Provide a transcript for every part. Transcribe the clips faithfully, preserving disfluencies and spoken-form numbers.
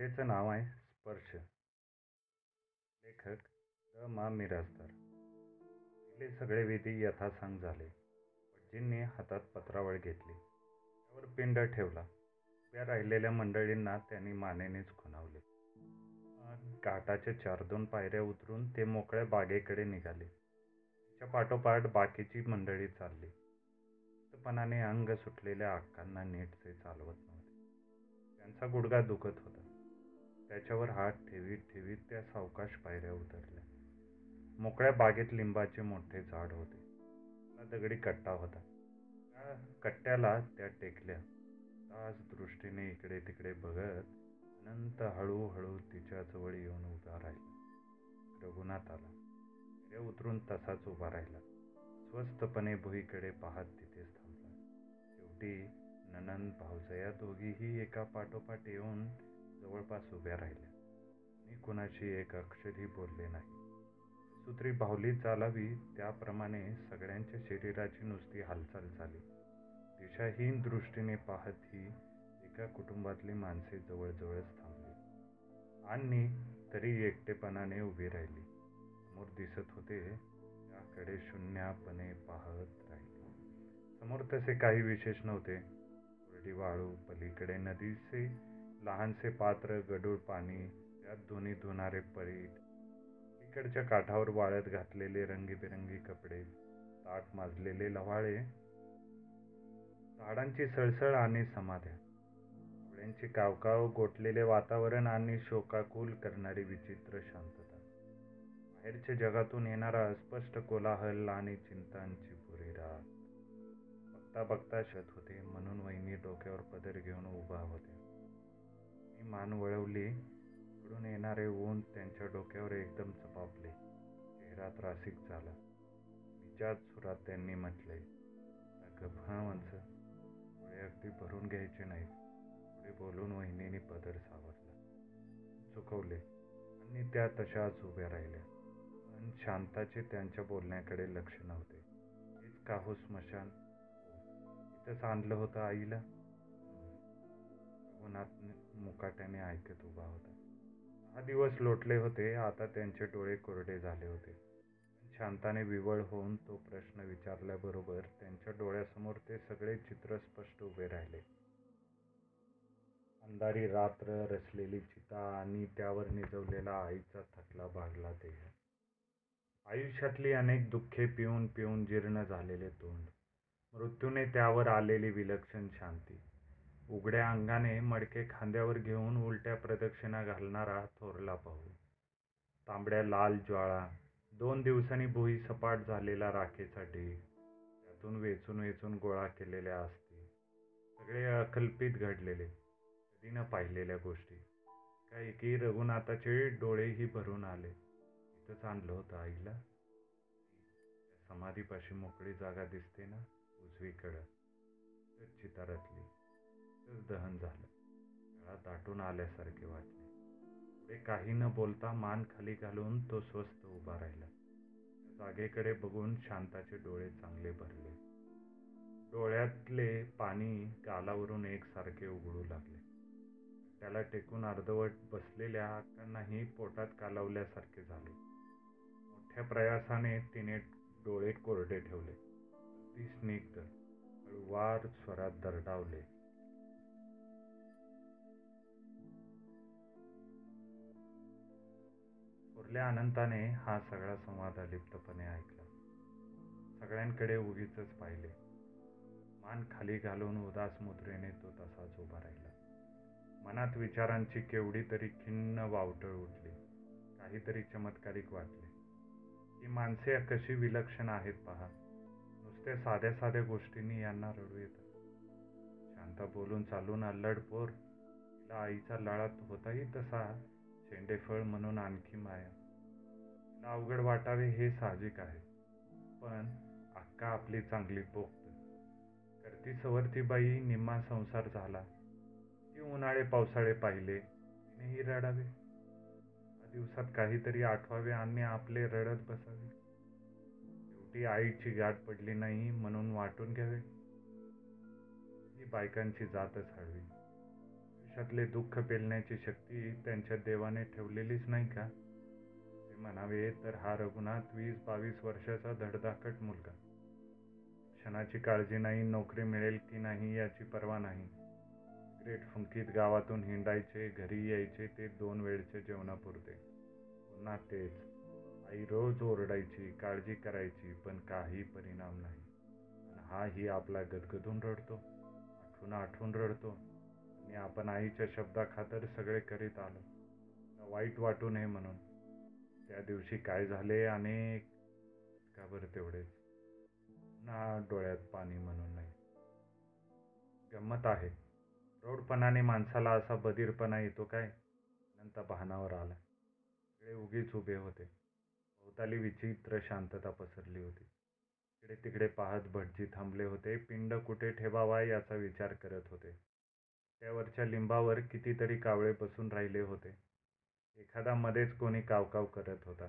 कथेचं नाव आहे स्पर्श. लेखक द मा मिरासदार. पहिले सगळे विधी यथासांग झाले. भटजींनी हातात पत्रावळ घेतली, त्यावर पिंड ठेवला. उभ्या राहिलेल्या मंडळींना त्यांनी मानेनेच खुणावले. घाटाच्या चार दोन पायऱ्या उतरून ते मोकळ्या बागेकडे निघाले. त्याच्या पाठोपाठ बाकीची मंडळी चालली. मुक्तपणाने अंग सुटलेल्या आकांना नीटसे चालवत नव्हते. त्यांचा गुडघा दुखत होता. त्याच्यावर हात ठेवीत ठेवीत त्या सावकाश पायऱ्या उतरल्या. मोकळ्या बागेत लिंबाचे मोठे झाड होते. दगडी कट्टा होता. त्या कट्ट्याला त्या टेकल्या. तास दृष्टीने इकडे तिकडे बघत अनंत हळूहळू तिच्या जवळ येऊन उभा राहिला. रघुनाथ आला. पायऱ्या उतरून तसाच उभा राहिला. स्वस्थपणे भुईकडे पाहत तिथेच थांबला. शेवटी ननंद भावजया दोघीही एका पाठोपाठ येऊन जवळपास उभ्या राहिल्या. मी कुणाशी एक अक्षरही बोलले नाही. सूत्री बाहुली चालावी त्याप्रमाणे सगळ्यांच्या शरीराची नुसती हालचाल झाली. दिशाहीन दृष्टीने पाहत ही एका कुटुंबातली माणसे जवळजवळच थांबली आणि तरी एकटेपणाने उभी राहिली. समोर दिसत होते त्याकडे शून्यापणे पाहत राहिली. समोर तसे काही विशेष नव्हते. कोरडी वाळू, पलीकडे नदीचे लहानसे पात्र, गढूळ पाणी, त्यात दोन्ही धुणारे परीट, इकडच्या काठावर वाळत घातलेले रंगीबेरंगी कपडे, ताट माजलेले लवाळे, झाडांची सळसळ आणि समाध्या, डोळ्यांची कावकाव, गोठलेले वातावरण आणि शोकाकुल करणारी विचित्र शांतता, बाहेरच्या जगातून येणारा अस्पष्ट कोलाहल आणि चिंतांची पुरी रात. बघता बघता शत होते. म्हणून वहिनी डोक्यावर पदर घेऊन उभा होत्या. मान वळवली. इकडून येणारे ऊन त्यांच्या डोक्यावर एकदम चपापले. चेहरा त्रासिक झाला. विचार सुरात त्यांनी म्हटले, गप्पा माणसं, डोळे अगदी भरून घ्यायचे नाहीत. पुढे बोलून वहिनीने पदर सावरला, चुकवले आणि त्या तशाच उभ्या राहिल्या. पण शांताचे त्यांच्या बोलण्याकडे लक्ष नव्हते. हेच काहू स्मशान इथंच आणलं होतं आईला. रघुनाथ मुकाट्याने ऐकत उभा होता. हा दिवस लोटले होते. आता त्यांचे डोळे कोरडे झाले होते. शांताने विवळ होऊन तो प्रश्न विचारल्याबरोबर त्यांच्या डोळ्यासमोर ते सगळे चित्र स्पष्ट उभे राहिले. अंधारी रात्र, रचलेली चिता आणि त्यावर निजवलेला आईचा थकला भागला देह, आयुष्यातली अनेक दुःखे पिऊन पिऊन जीर्ण झालेले तोंड, मृत्यूने त्यावर आलेली विलक्षण शांती, उघड्या अंगाने मडके खांद्यावर घेऊन उलट्या प्रदक्षिणा घालणारा थोरला पाहू, तांबड्या लाल ज्वाळा, दोन दिवसांनी भुई सपाट झालेला राखेचा ढीग, त्यातून वेचून वेचून गोळा केलेल्या अस्थी, सगळे अकल्पित घडलेले, कधी न पाहिलेल्या गोष्टी. काही की रघुनाथाचे डोळेही भरून आले. इथंच आणलं होतं आईला. समाधीपाशी मोकळी जागा दिसते ना, उजवीकडं चितारातली दहन झालं. गळा दाटून आल्यासारखे वाटले. पुढे काही न बोलता मान खाली घालून तो स्वस्थ उभा राहिला. जागेकडे बघून शांताचे डोळे चांगले भरले. डोळ्यातले पाणी गालावरून एकसारखे उघडू लागले. त्याला टेकून अर्धवट बसलेल्या आकांनाही पोटात कालवल्यासारखे झाले. मोठ्या प्रयासाने तिने डोळे कोरडे ठेवले. ती स्निग्ध हळूवार स्वरात दरडावले, आपल्या आनंदाने हा सगळा संवाद अलिप्तपणे ऐकला. सगळ्यांकडे उगीचच पाहिले. मान खाली घालून उदास मुद्रेने तो तसाच उभा राहिला. मनात विचारांची केवढी तरी खिन्न वावटळ उठली. काहीतरी चमत्कारिक वाटले. ही माणसे कशी विलक्षण आहेत पहा. नुसत्या साध्या साध्या गोष्टींनी यांना रडू येतात. शांता बोलून चालून अल्लडपोर. तिला आईचा लळात होताही तसा शेंडेफळ म्हणून आणखी माया. तिला अवघड वाटावे हे साहजिक आहे. पण अक्का आपली चांगली पोक्त करती सवरतीबाई. निम्मा संसार झाला. ती उन्हाळे पावसाळे पाहिले. तिनेही रडावे. या दिवसात काहीतरी आठवावे आणि आपले रडत बसावे. शेवटी आईची गाठ पडली नाही म्हणून वाटून घ्यावे. ही बायकांची जातच हळवी. सगळे दुःख पेलण्याची शक्ती त्यांच्या देवाने ठेवलेलीच नाही का? ते म्हणावे तर हा रघुनाथ वीस बावीस वर्षाचा धडधाकट मुलगा, क्षणाची काळजी नाही, नोकरी मिळेल की नाही याची पर्वा नाही, ग्रेट फुंकीत गावातून हिंडायचे, घरी यायचे ते दोन वेळचे जेवणापुरते. पुन्हा तेच. आई रोज ओरडायची, काळजी करायची, पण काही परिणाम नाही. आणि हाही आपला गदगदून रडतो, आठवून आठवून रडतो. आणि आपण आईच्या शब्दाखातर सगळे करीत आलो, न वाईट वाटू नये म्हणून. त्या दिवशी काय झाले अनेक काबर तेवढेच, ना डोळ्यात पाणी म्हणून नाही. गंमत आहे, प्रौढपणाने माणसाला असा बधीरपणा येतो काय? नंतर भानावर आला. सगळे उगीच उभे होते. भोवताली विचित्र शांतता पसरली होती. इकडे तिकडे पाहत भटजी थांबले होते. पिंड कुठे ठेवावा याचा विचार करत होते. त्यावरच्या लिंबावर कितीतरी कावळे बसून राहिले होते. एखादा मध्येच कोणी कावकाव करत होता.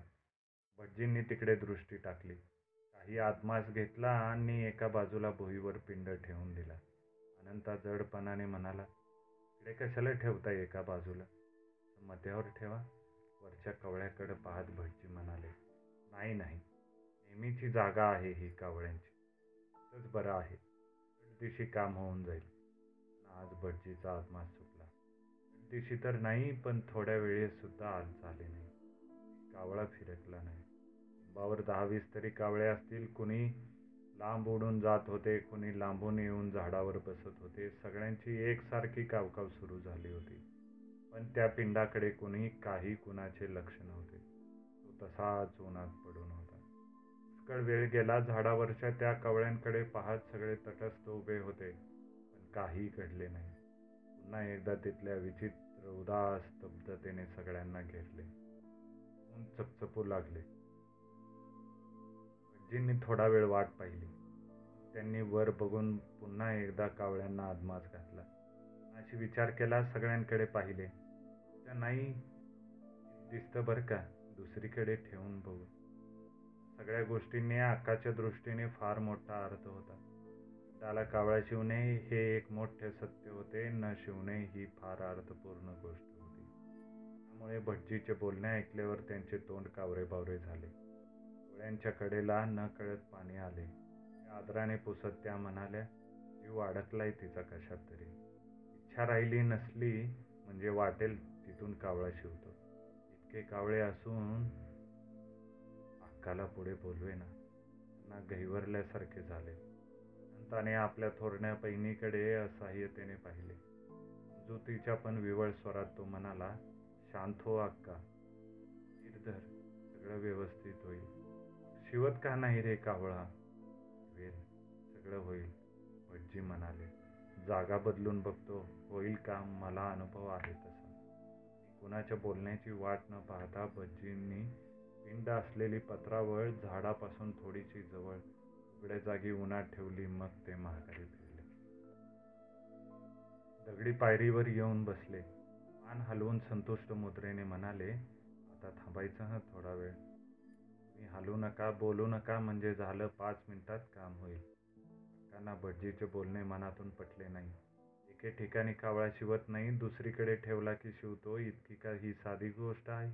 भटजींनी तिकडे दृष्टी टाकली. काही आत्मास घेतला आणि एका बाजूला भुईवर पिंड ठेवून दिला. अनंता जडपणाने म्हणाला, इकडे कशाला ठेवताय एका बाजूला, मध्यावर ठेवा. वरच्या कावळ्याकडे पाहत भटजी म्हणाले, नाही नाही, नेहमीची जागा आहे ही कावळ्यांची, तसंच बरं आहे, दिवशी काम होऊन जाईल. आज भटजीचा आत्मा सुटला. दिवशी तर नाही, पण थोड्या वेळेस सुद्धा आज झाले नाही. कावळा फिरकला नाही. बावर दहा वीस तरी कावळे असतील. कुणी लांब उडून जात होते, कुणी लांबून येऊन झाडावर बसत होते. सगळ्यांची एकसारखी कावकाव सुरू झाली होती. पण त्या पिंडाकडे कुणी काही कुणाचे लक्ष नव्हते. तो तसाच उन्हात पडून होता. पुष्कळ वेळ गेला. झाडावरच्या त्या कावळ्यांकडे पाहत सगळे तटस्थ उभे होते, पण काही घडले नाही. पुन्हा एकदा तिथल्या विचित्र उदास स्तब्धतेने सगळ्यांना घेरले. ऊन चपचपू लागले. जींनी थोडा वेळ वाट पाहिली. त्यांनी वर बघून पुन्हा एकदा कावळ्यांना आदमास घातला. अशी विचार केला, सगळ्यांकडे पाहिले, तर नाही दिसतं बरं का, दुसरीकडे ठेवून बघू. सगळ्या गोष्टींनी आकाच्या दृष्टीने फार मोठा अर्थ होता. त्याला कावळा शिवणे हे एक मोठे सत्य होते. न शिवणे ही फार अर्थपूर्ण गोष्ट होती. त्यामुळे भटजीचे बोलणे ऐकल्यावर त्यांचे तोंड कावरे बावरे झाले. त्यांच्या कडेला न कळत पाणी आले. त्या आदराने पुसत त्या म्हणाल्या, जीव अडकलाय तिचा कशात तरी. इच्छा राहिली नसली म्हणजे वाटेल तिथून कावळा शिवतो. इतके कावळे असून अक्काला पुढे बोलवे ना. त्यांना गहिवरल्यासारखे झाले. त्याने आपल्या थोरण्या बहिणीकडे असहाय्यतेने पाहिले. ज्योतीच्या पण विवळ स्वरात तो म्हणाला, शांत हो अक्का, धीर धर, सगळं व्यवस्थित होईल. शिवत का नाही रे कावळा? वेल, सगळं होईल. भटजी म्हणाले, जागा बदलून बघतो, होईल काम, मला अनुभव आहे तसा. कुणाच्या बोलण्याची वाट न पाहता भटजींनी पिंड असलेली पत्रावळ झाडापासून थोडीशी जवळ उघड्या जागी उन्हात ठेवली. मग ते महागारी फिरले. दगडी पायरीवर येऊन बसले. मान हलवून संतुष्ट मुद्रेने म्हणाले, आता थांबायचं हा थोडा वेळ. हलू नका, बोलू नका, म्हणजे झालं, पाच मिनिटात काम होईल. त्यांना भटजीचे बोलणे मनातून पटले नाही. एके ठिकाणी कावळा शिवत नाही, दुसरीकडे ठेवला की शिवतो, इतकी का ही साधी गोष्ट आहे?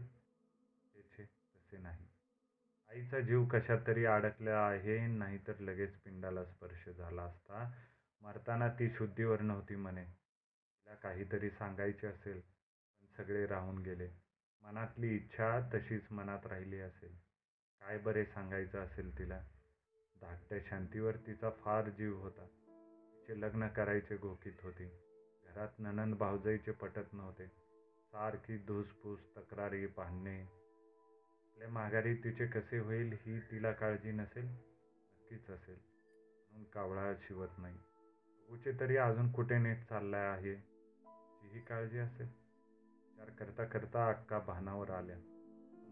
त्याचे तसे नाही. आईचा जीव कशात तरी अडकला आहे, नाहीतर लगेच पिंडाला स्पर्श झाला असता. मरताना ती शुद्धीवर नव्हती म्हणे. तिला काहीतरी सांगायचे असेल, पण सगळे राहून गेले. मनातली इच्छा तशीच मनात राहिली असेल. काय बरे सांगायचं असेल तिला? धाकट्या शांतीवर तिचा फार जीव होता. तिचे लग्न करायचे घोकीत होती. घरात ननंद भावजाईचे पटत नव्हते. सारखी धूसफूस, तक्रारी, भांडणे. आपल्या माघारी तिचे कसे होईल ही तिला काळजी नसेल, नक्कीच असेल. म्हणून कावळा शिवत नाही. उचे तरी अजून कुठे नेट चालला आहे तीही काळजी असेल. विचार करता करता अक्का भानावर आल्या.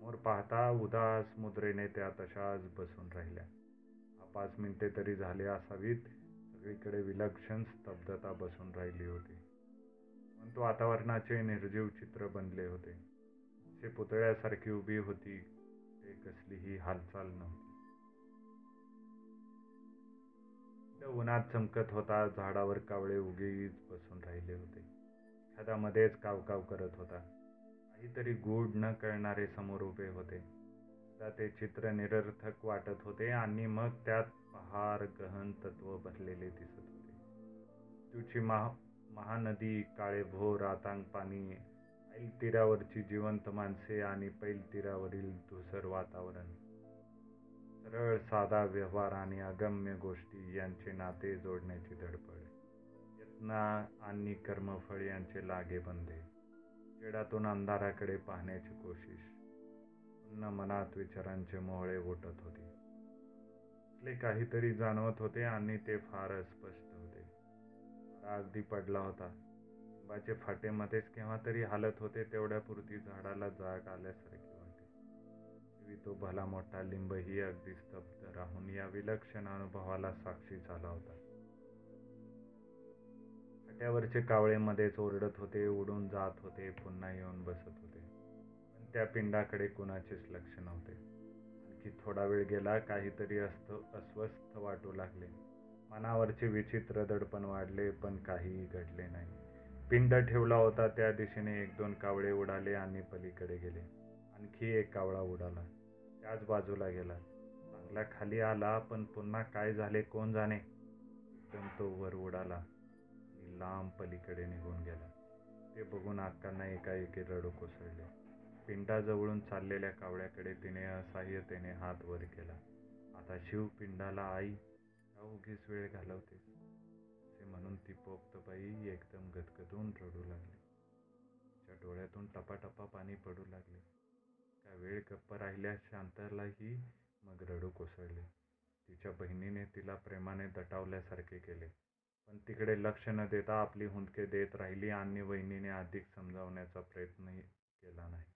समोर पाहता उदास मुद्रेने त्या तशाच बसून राहिल्या. हा पाच मिनिटे तरी झाले असावीत. सगळीकडे विलक्षण स्तब्धता बसून राहिली होती. परंतु वातावरणाचे निर्जीव चित्र बनले होते. असे पुतळ्यासारखी उभी होती. ते कसलीही हालचाल नव्हती. उन्हात चमकत होता. झाडावर कावळे उगीच बसून राहिले होते. छतामध्येच कावकाव करत होता. काहीतरी गूढ न कळणारे समोर उभे होते. ते चित्र निरर्थक वाटत होते आणि मग त्यात पहार गहन तत्व भरलेले दिसत होते. तुझी महा महानदी, काळेभोर रातांग पाणी, ऐल तीरावरची जिवंत माणसे आणि पैल तीरावरील धुसर वातावरण, सरळ साधा व्यवहार आणि अगम्य गोष्टी यांचे नाते जोडण्याची धडपड, यत्न आणि कर्मफळ यांचे लागेबंधे, वेडातून अंधाराकडे पाहण्याची कोशिश, पुन्हा मनात विचारांचे मोहळे ओटत होते. आपले काहीतरी जाणवत होते आणि ते फार स्पष्ट होते. अगदी पडला होता. बाचे फाटेमध्येच केव्हा तरी हालत होते, तेवढ्यापुरती झाडाला जाग आल्यासारखी वाटे. तो भला मोठा लिंबही अगदी स्तब्ध राहून या विलक्षण अनुभवाला साक्षी झाला होता. फाट्यावरचे कावळे मध्येच ओरडत होते, उडून जात होते, पुन्हा येऊन बसत होते. पण त्या पिंडाकडे कुणाचेच लक्ष नव्हते. आणखी थोडा वेळ गेला. काहीतरी अस्त अस्वस्थ वाटू लागले. मनावरचे विचित्र दडपण वाढले, पण काहीही घडले नाही. पिंड ठेवला होता त्या दिशेने एक दोन कावळे उडाले आणि पलीकडे गेले. आणखी एक कावळा उडाला, त्याच बाजूला गेला, चांगला खाली आला, पण पुन्हा काय झाले कोण जाणे. एकदम तो वर उडाला आणि लांब पलीकडे निघून गेला. ते बघून अक्कांना एकाएकी रडू कोसळले. पिंडाजवळून चाललेल्या कावळ्याकडे तिने असहाय्यतेने हात वर केला. आता शिव पिंडाला, आई उगीच वेळ घालवते असे म्हणून ती पोपटबाई एकदम गदगदून रडू लागली. तिच्या डोळ्यातून टपाटपा पाणी पडू लागले. त्या वेळ गप्प राहिल्या शांतलाही मग रडू कोसळले. तिच्या बहिणीने तिला प्रेमाने दटावल्यासारखे केले, पण तिकडे लक्ष न देता आपली हुंदके देत राहिली आणि बहिणीने अधिक समजावण्याचा प्रयत्नही केला नाही.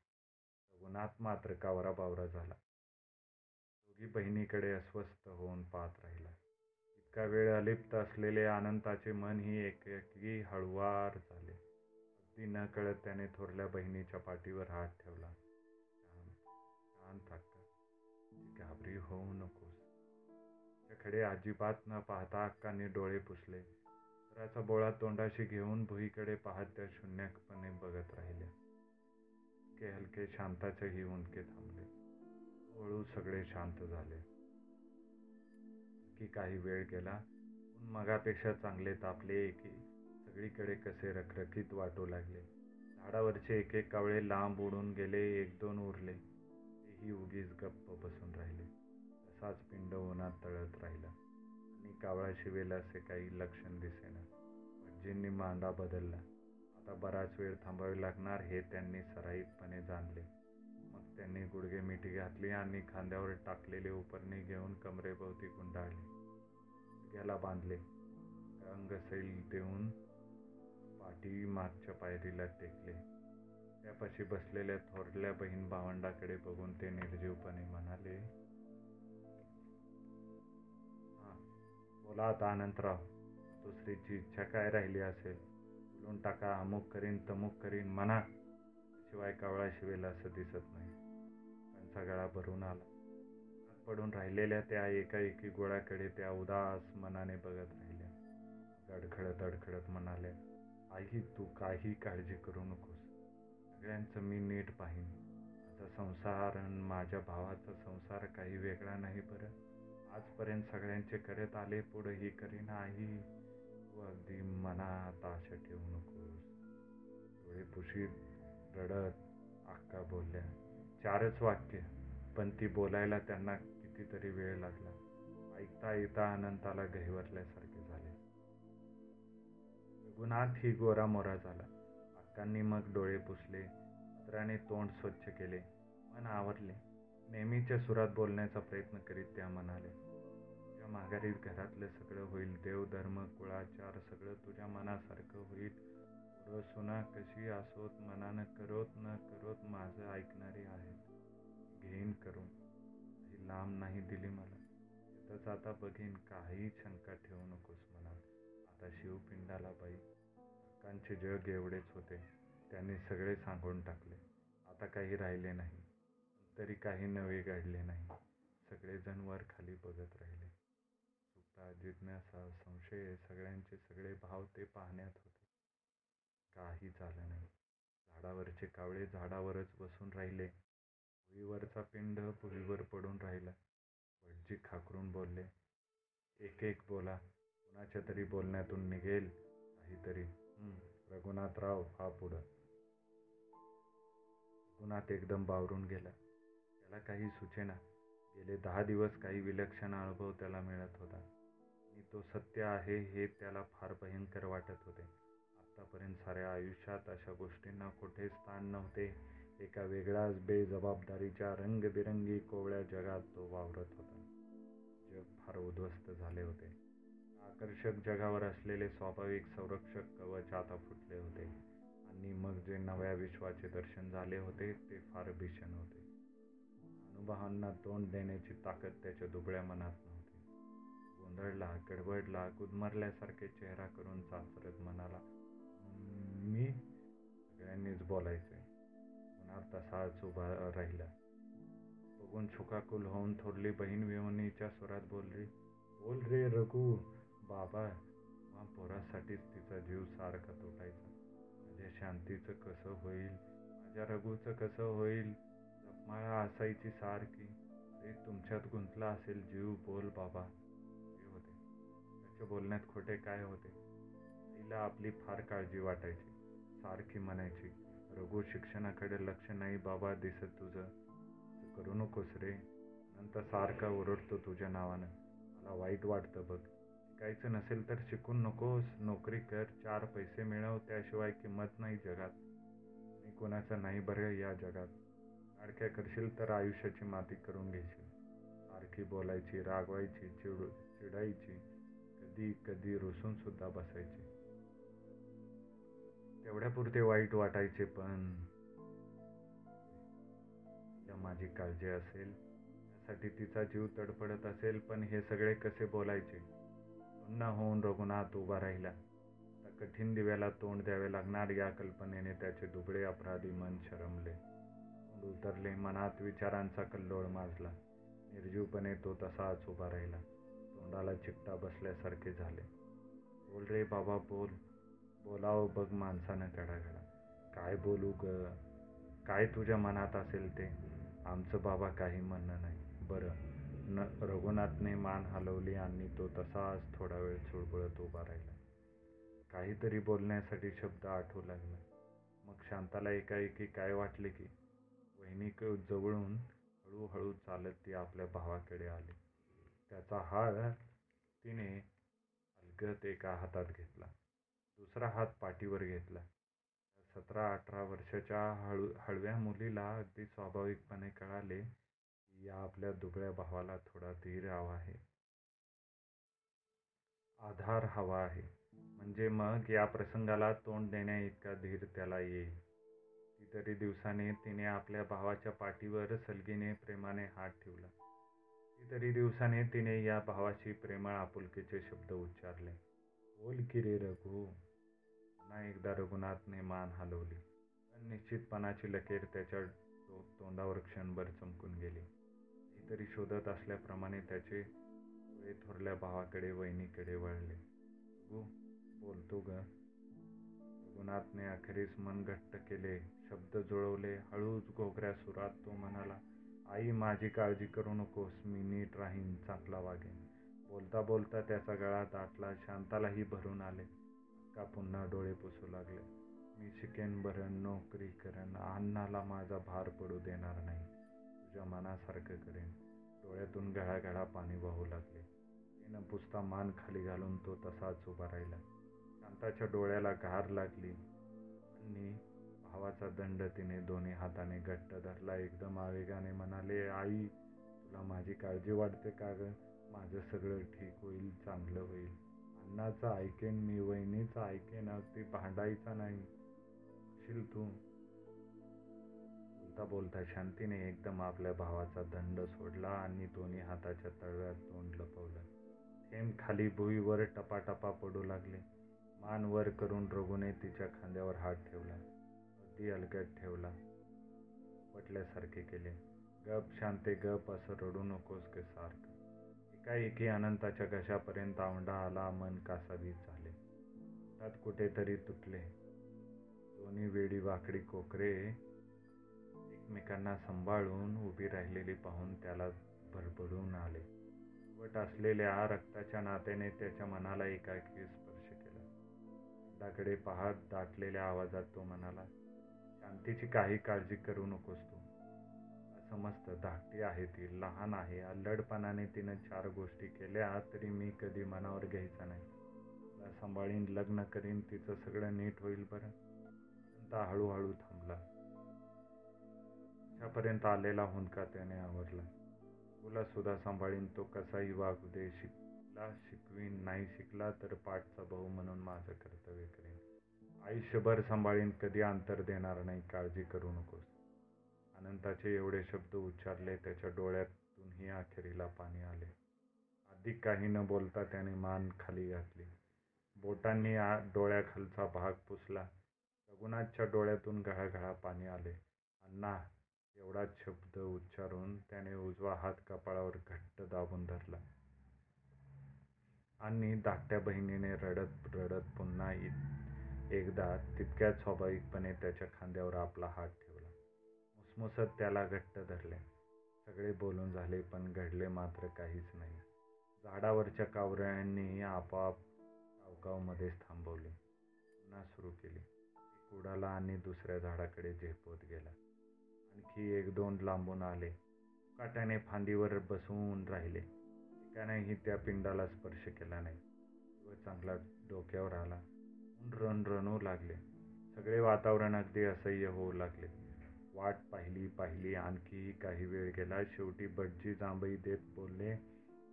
गुणात मात्र कावरा बावरा झाला. दोघी बहिणीकडे अस्वस्थ होऊन पाहत राहिला. इतका वेळ अलिप्त असलेले आनंदाचे मनही एकाएकी हळुवार झाले. अगदी न कळत त्याने थोरल्या बहिणीच्या पाठीवर हात ठेवला. शांत अक्का, घाबरी होऊ नकोस. त्याकडे अजिबात न पाहता अक्काने डोळे पुसले. उराचा बोळा तोंडाशी घेऊन भुईकडे पाहत त्या शून्यपणे बघत राहिल्या. हलके हलके शांताचेही उंदके थांबले. हळू सगळे शांत झाले. की काही वेळ गेला. ऊन मगापेक्षा चांगले तापले. एके सगळीकडे कसे रखरखीत वाटू लागले. झाडावरचे एक एक कावळे लांब उडून गेले, एक दोन उरले, तेही उगीच गप्प बसून राहिले. तसाच पिंड उन्हात तळत राहिला आणि कावळा शिवेला असे काही लक्षण दिसेना. भटजींनी मांडा बदलला. आता बराच वेळ थांबावे लागणार हे त्यांनी सराईतपणे जाणले. मग त्यांनी गुडघे मिठी घातली आणि खांद्यावर टाकलेले उपरणे घेऊन कमरेभोवती गुंडाळले. गुडघ्याला बांधले. अंगसैल देऊन पाठी मागच्या पायरीला टेकले. त्यापाशी बसलेल्या थोरल्या बहीण भावंडाकडे बघून ते निर्जीवपणे म्हणाले, हा बोला आता अनंतराव, दुसरीची इच्छा काय राहिली असेल? बोलून टाका. अमुक करीन, तमुक करीन म्हणा, शिवाय कावळा शिवेला असं दिसत नाही. त्यांचा गळा भरून आला. पडून राहिलेल्या त्या एकाएकी गोळ्याकडे त्या उदास मनाने बघत राहिल्या. अडखडत अडखडत म्हणाल्या, आई तू काही काळजी करू नकोस. सगळ्यांचं मी नीट पाहीन. माझा संसार आणि माझ्या भावाचा संसार काही वेगळा नाही. बरं, आजपर्यंत सगळ्यांचे करत आले, पुढेही करीन. आई तू अगदी मनात आशा ठेवू नकोस. डोळे पुशीत रडत अक्का बोलल्या. चारच वाक्य, पण ती बोलायला त्यांना कितीतरी वेळ लागला. ऐकता ऐकता अनंताला गहिवरल्यासारखे झाले. गुणात ही गोरामोरा झाला. अक्कांनी मग डोळे पुसले. पत्राने तोंड स्वच्छ केले. मन आवरले. नेहमीच्या सुरात बोलण्याचा प्रयत्न करीत त्या म्हणाले, तुझ्या माघारी घरातलं सगळं होईल. देवधर्म कुळाचार सगळं तुझ्या मनासारखं होईल. सुना कशी असोत, मनानं करोत न करोत माझं ऐकणारी आहेत. घेईन करून, ही लांब नाही दिली मला. तिथंच आता बघीन. काही शंका ठेवू नकोस मनात. आता शिवपिंडाला बाई. अक्कांचे जग एवढेच होते. त्यांनी सगळे सांगून टाकले. आता काही राहिले नाही. तरी काही नवे घडले नाही. सगळेजण वर खाली बघत राहिले. जिज्ञासा, संशय, सगळ्यांचे सगळे भाव ते पाहण्यात होते. काही झालं नाही. झाडावरचे कावळे झाडावरच बसून राहिले. भुईवरचा पिंड भुईवर पडून राहिला. भटजी खाकरून बोलले, एक एक बोला, कुणाच्या तरी बोलण्यातून निघेल काहीतरी. रघुनाथराव हा पुढं. रघुनाथ एकदम बावरून गेला. त्याला काही सुचेना. गेले दहा दिवस काही विलक्षण अनुभव त्याला मिळत होता आणि तो सत्य आहे हे त्याला फार भयंकर वाटत होते. आतापर्यंत साऱ्या आयुष्यात अशा गोष्टींना कुठे स्थान नव्हते. एका वेगळ्याच बेजबाबदारीच्या रंगबिरंगी कोवळ्या जगात तो वावरत होता. जग फार उद्ध्वस्त झाले होते. आकर्षक जगावर असलेले स्वाभाविक संरक्षक कवच आता फुटले होते आणि मग जे नव्या विश्वाचे दर्शन झाले होते ते फार भीषण होते. अनुभवांना तोंड देण्याची ताकद त्याच्या दुबळ्या मनात नव्हती. गोंधळला, गडबडला, गुदमरल्यासारखे चेहरा करून चाचरत म्हणाला, मी सगळ्यांनीच बोलायचे. पुन्हा तसाच उभा राहिला. बघून छुकाकुल होऊन थोरली बहीण विवणीच्या स्वरात बोलली, बोल रे रघू बाबा. मग पोरासाठीच तिचा जीव सारखा तुटायचा. माझ्या शांतीचं कसं होईल, माझ्या रघूचं कसं होईल. जपमाळा असायची सारखी. अरे तुमच्यात गुंतला असेल जीव, बोल बाबा. ते होते त्याच्या बोलण्यात खोटे काय होते. तिला आपली फार काळजी वाटायची. सारखी म्हणायची, रघू शिक्षणाकडे लक्ष नाही बाबा दिसत तुझं, तू करू नकोस रे. नंतर सारखा ओरडतो तुझ्या नावानं, मला वाईट वाटतं बघ. शिकायचं नसेल तर शिकून नकोस, नोकरी कर, चार पैसे मिळव, त्याशिवाय किंमत नाही जगात. मी कोणाचं नाही बरं या जगात. अडक्या करशील तर आयुष्याची माती करून घेशील. सारखी बोलायची, रागवायची, चिड चिडायची कधी कधी रुसून सुद्धा बसायची. तेवढ्यापुरते वाईट वाटायचे. पण तिला माझी काळजी असेल, त्यासाठी तिचा जीव तडफडत असेल. पण हे सगळे कसे बोलायचे. पुन्हा होऊन रघुनाथ उभा राहिला. त्या कठीण दिव्याला तोंड द्यावे लागणार या कल्पनेने त्याचे दुबळे अपराधी मन शरमले. उतरले. मनात विचारांचा कल्लोळ माजला. निर्जीवपणे तो तसाच उभा राहिला. तोंडाला चिकटा बसल्यासारखे झाले. बोल रे बाबा बोल, बोलावं बघ माणसानं घडाघडा. काय बोलू ग, काय तुझ्या मनात असेल ते. आमचं बाबा काही म्हणणं नाही बरं न. रघुनाथने मान हलवली आणि तो तसाच थोडा वेळ चुळबुळत उभा राहिला. काहीतरी बोलण्यासाठी शब्द आठवू लागला. मग शांताला एकाएकी काय वाटले की वहिनी जवळून हळूहळू चालत ती आपल्या भावाकडे आली. त्याचा हात तिने अलगद एका हातात घेतला, दुसरा हात पाठीवर घेतला. सतरा अठरा वर्षाच्या हळू हळव्या मुलीला अगदी स्वाभाविकपणे कळाले की या आपल्या दुबळ्या भावाला थोडा धीर हवा आहे, आधार हवा आहे. म्हणजे मग या प्रसंगाला तोंड देण्या इतका धीर त्याला येईल. कितीतरी दिवसाने तिने आपल्या भावाच्या पाठीवर सलगीने प्रेमाने हात ठेवला. कितीतरी दिवसाने तिने या भावाशी प्रेमळ आपुलकीचे शब्द उच्चारले. बोल की रे रघू. पुन्हा एकदा रघुनाथने मान हलवली. पण निश्चितपणाची लकीर त्याच्या तोंडावर क्षणभर चमकून गेली. कितीतरी शोधत असल्याप्रमाणे त्याचे डोळे थोरल्या भावाकडे वहिनीकडे वळले. रघू बोलतो ग. रघुनाथने अखेरीस मन घट्ट केले, शब्द जुळवले. हळूच घोगऱ्या सुरात तो म्हणाला, आई माझी काळजी करू नकोस, मी नीट राहीन, चांगला वागेन. बोलता बोलता त्याचा गळा दाटला. शांतालाही भरून आले. अक्का पुन्हा डोळे पुसू लागले. मी शिकेन बरं, नोकरी करेन, अन्नाला माझा भार पडू देणार नाही, तुझ्या मनासारखं करेन. डोळ्यातून घळाघळा पाणी वाहू लागले. ते न पुसता मान खाली घालून तो तसाच उभा राहिला. शांताच्या डोळ्याला घार लागली आणि भावाचा दंड तिने दोन्ही हाताने घट्ट धरला. एकदम आवेगाने म्हणाले, आई तुला माझी काळजी वाटते का ग? माझं सगळं ठीक होईल, चांगलं होईल. अण्णाचं ऐकेन मी, वहिनीचं ऐकेन, अगदी भांडायचा नाही शिल तू. बोलता बोलता शांतीने एकदम आपल्या भावाचा दंड सोडला आणि दोन्ही हाताच्या तळव्यात तोंड लपवलं. थेंब खाली भुईवर टपाटपा पडू लागले. मान वर करून रघुने तिच्या खांद्यावर हात ठेवला. अगदी अलगद ठेवला, पटल्यासारखे केले. गप शांते गप, असं रडू नकोस के सारखं. एकाएकी अनंताच्या घशापर्यंत आवंडा आला. मन कासावीस झाले. त्यात कुठेतरी तुटले. दोन्ही वेळी वाकडी कोकरे एकमेकांना सांभाळून उभी राहिलेली पाहून त्याला भरभरून आले. वट असलेल्या रक्ताच्या नात्याने त्याच्या मनाला एकाएकी स्पर्श केला. दाकडे पाहत दाटलेल्या आवाजात तो म्हणाला, शांतीची काही काळजी करू नकोस तू. समस्त धाकटी आहे, ती लहान आहे. अल्लडपणाने तिनं चार गोष्टी केल्या तरी मी कधी मनावर घ्यायचा नाही. तिला सांभाळीन, लग्न करीन, तिचं सगळं नीट होईल बरं. आता हळूहळू थांबला. त्यापर्यंत आलेला हुंदका त्याने आवरला. तुला सुद्धा सांभाळीन, तो कसाही वागू दे. शिकला शिकवीन, नाही शिकला तर पाठचा भाऊ म्हणून माझं कर्तव्य करीन. आयुष्यभर सांभाळीन, कधी अंतर देणार नाही, काळजी करू नकोस. अनंताचे एवढे शब्द उच्चारले. त्याच्या डोळ्यातूनही अखेरीला पाणी आले. अधिक काही न बोलता त्याने मान खाली घातली. बोटांनी आ डोळ्याखालचा भाग पुसला. रघुनाथच्या डोळ्यातून घळाघळा पाणी आले. अण्णा एवढाच शब्द उच्चारून त्याने उजवा हात कपाळावर घट्ट दाबून धरला. आणि धाकट्या बहिणीने रडत रडत पुन्हा एकदा तितक्याच स्वाभाविकपणे त्याच्या खांद्यावर आपला हात ठेवला. मुसमुसत त्याला घट्ट धरले. सगळे बोलून झाले पण घडले मात्र काहीच नाही. झाडावरच्या कावऱ्यांनी आपाप कावकावमध्येच थांबवले. पुन्हा सुरू केली. एक उडाला आणि दुसऱ्या झाडाकडे झेपत गेला. आणखी एक दोन लांबून आले. काट्याने फांदीवर बसून राहिले. एकानेही त्या पिंडाला स्पर्श केला नाही. व चांगला डोक्यावर आला. रण रणू लागले. सगळे वातावरण अगदी असह्य होऊ लागले. वाट पाहिली पाहिली आणखीही काही वेळ गेला. शेवटी बटजी जांभई देत बोलले,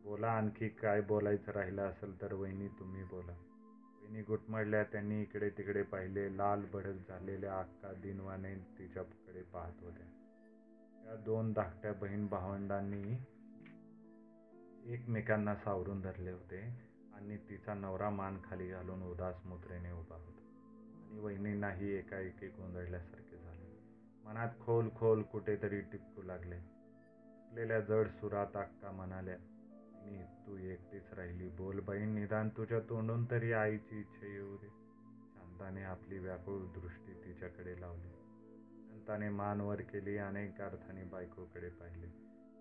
बोला, आणखी काय बोलायचं राहिलं असेल तर वहिनी तुम्ही बोला. वहिनी गुटमडल्या. त्यांनी इकडे तिकडे पाहिले. लाल भडक झालेल्या अक्का दिनवाने तिच्याकडे पाहत होत्या. त्या दोन धाकट्या बहीण भावंडांनी एकमेकांना सावरून धरले होते आणि तिचा नवरा मान खाली घालून उदास मुद्रेने उभा होता. आणि वहिनींनाही एकाएकी गोंधळल्यासारखे झाले. मनात खोल खोल कुठेतरी टिपकू लागले. टिपलेल्या जड सुरात अक्का म्हणाल्या, मी तू एकटीच राहिली, बोल बहीण, निदान तुझ्या तोंडून तरी आईची इच्छा येऊ दे. शांताने आपली व्याकुळ दृष्टी तिच्याकडे लावली. शांताने मान वर केली. अनेक अर्थाने बायकोकडे पाहिले.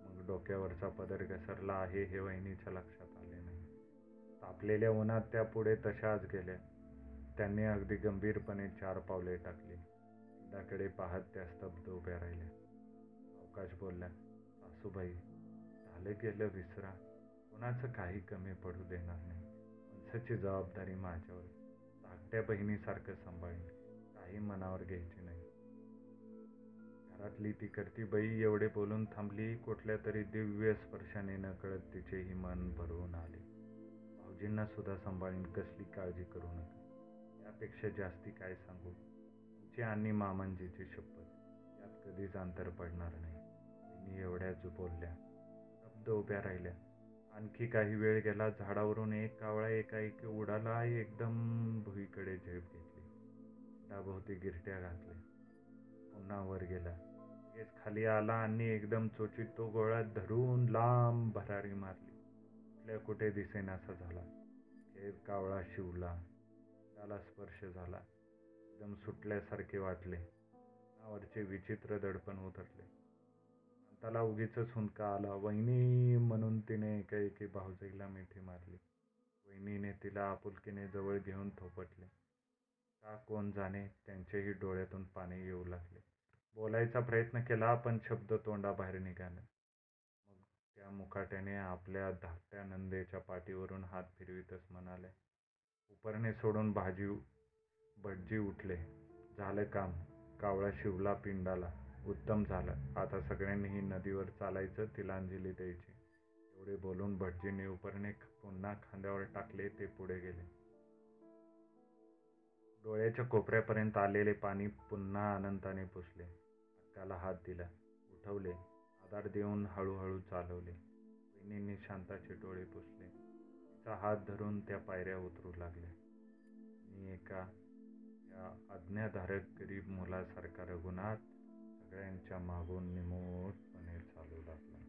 मग डोक्यावरचा पदर घसरला आहे हे वहिनीच्या लक्षात आले नाही. तापलेल्या उन्हात त्या पुढे तशाच गेल्या. त्यांनी अगदी गंभीरपणे चार पावले टाकली. त्याकडे पाहत त्या स्तब्ध उभ्या राहिल्या. अवकाश बोलल्या, सासूबाई, झालं गेलं विसरा. कोणाचं काही कमी पडू देणार नाही. माणसाची जबाबदारी माझ्यावर. धाकट्या बहिणीसारखं सांभाळेन, काही मनावर घ्यायची नाही. घरातली ती करती बाई एवढे बोलून थांबली. कुठल्या तरी दिव्य स्पर्शाने नकळत तिचेही मन भरवून आले. भाऊजींना सुद्धा सांभाळीन, कसली काळजी करू नका. यापेक्षा जास्ती काय सांगू. तुमची आणि मामांजीची शपथ, यात कधीच अंतर पडणार नाही. तिने एवढ्याच बोलल्या. शब्द उभ्या राहिल्या. आणखी काही वेळ गेला. झाडावरून एक कावळा एकाएकी उडाला. एकदम भुईकडे झेप घेतली. डाभोवती गिरट्या घातल्या. पुन्हा वर गेला. हेच खाली आला आणि एकदम चोचीत तो गोळा धरून लांब भरारी मारली. कुठल्या कुठे दिसेनासा झाला. खेर कावळा शिवला. त्याला स्पर्श झाला. एकदम सुटल्यासारखे वाटले. नावरचे विचित्र दडपण उतरले. त्याला उगीच हुंदका आला. वहिनी म्हणून तिने एकाएकी भाऊजाईला मिठी मारली. वहिनीने तिला आपुलकीने जवळ घेऊन थोपटले. का कोण जाणे, त्यांचेही डोळ्यातून पाणी येऊ लागले. बोलायचा प्रयत्न केला पण शब्द तोंडाबाहेर निघाले. मग त्या मुकाट्याने आपल्या धाकट्या नंदेच्या पाठीवरून हात फिरवीतच म्हणाले, उपरणे सोडून भाजी भटजी उठले. झालं काम. कावळा शिवला पिंडाला. उत्तम झालं. आता सगळ्यांनीही नदीवर चालायचं, तिलांजली द्यायची. एवढे बोलून भटजीने उपरणे पुन्हा खांद्यावर टाकले. ते पुढे गेले. डोळ्याच्या कोपऱ्यापर्यंत आलेले पाणी पुन्हा अनंताने पुसले. अक्काला हात दिला. उठवले. आधार देऊन हळूहळू चालवले. बहिणींनी शांताचे डोळे पुसले. तिचा हात धरून त्या पायऱ्या उतरू लागल्या. मी एका या आज्ञाधारक गरीब मुलासारखा रघुनाथ सगळ्यांच्या मागून निमूटपणे चालू लागला.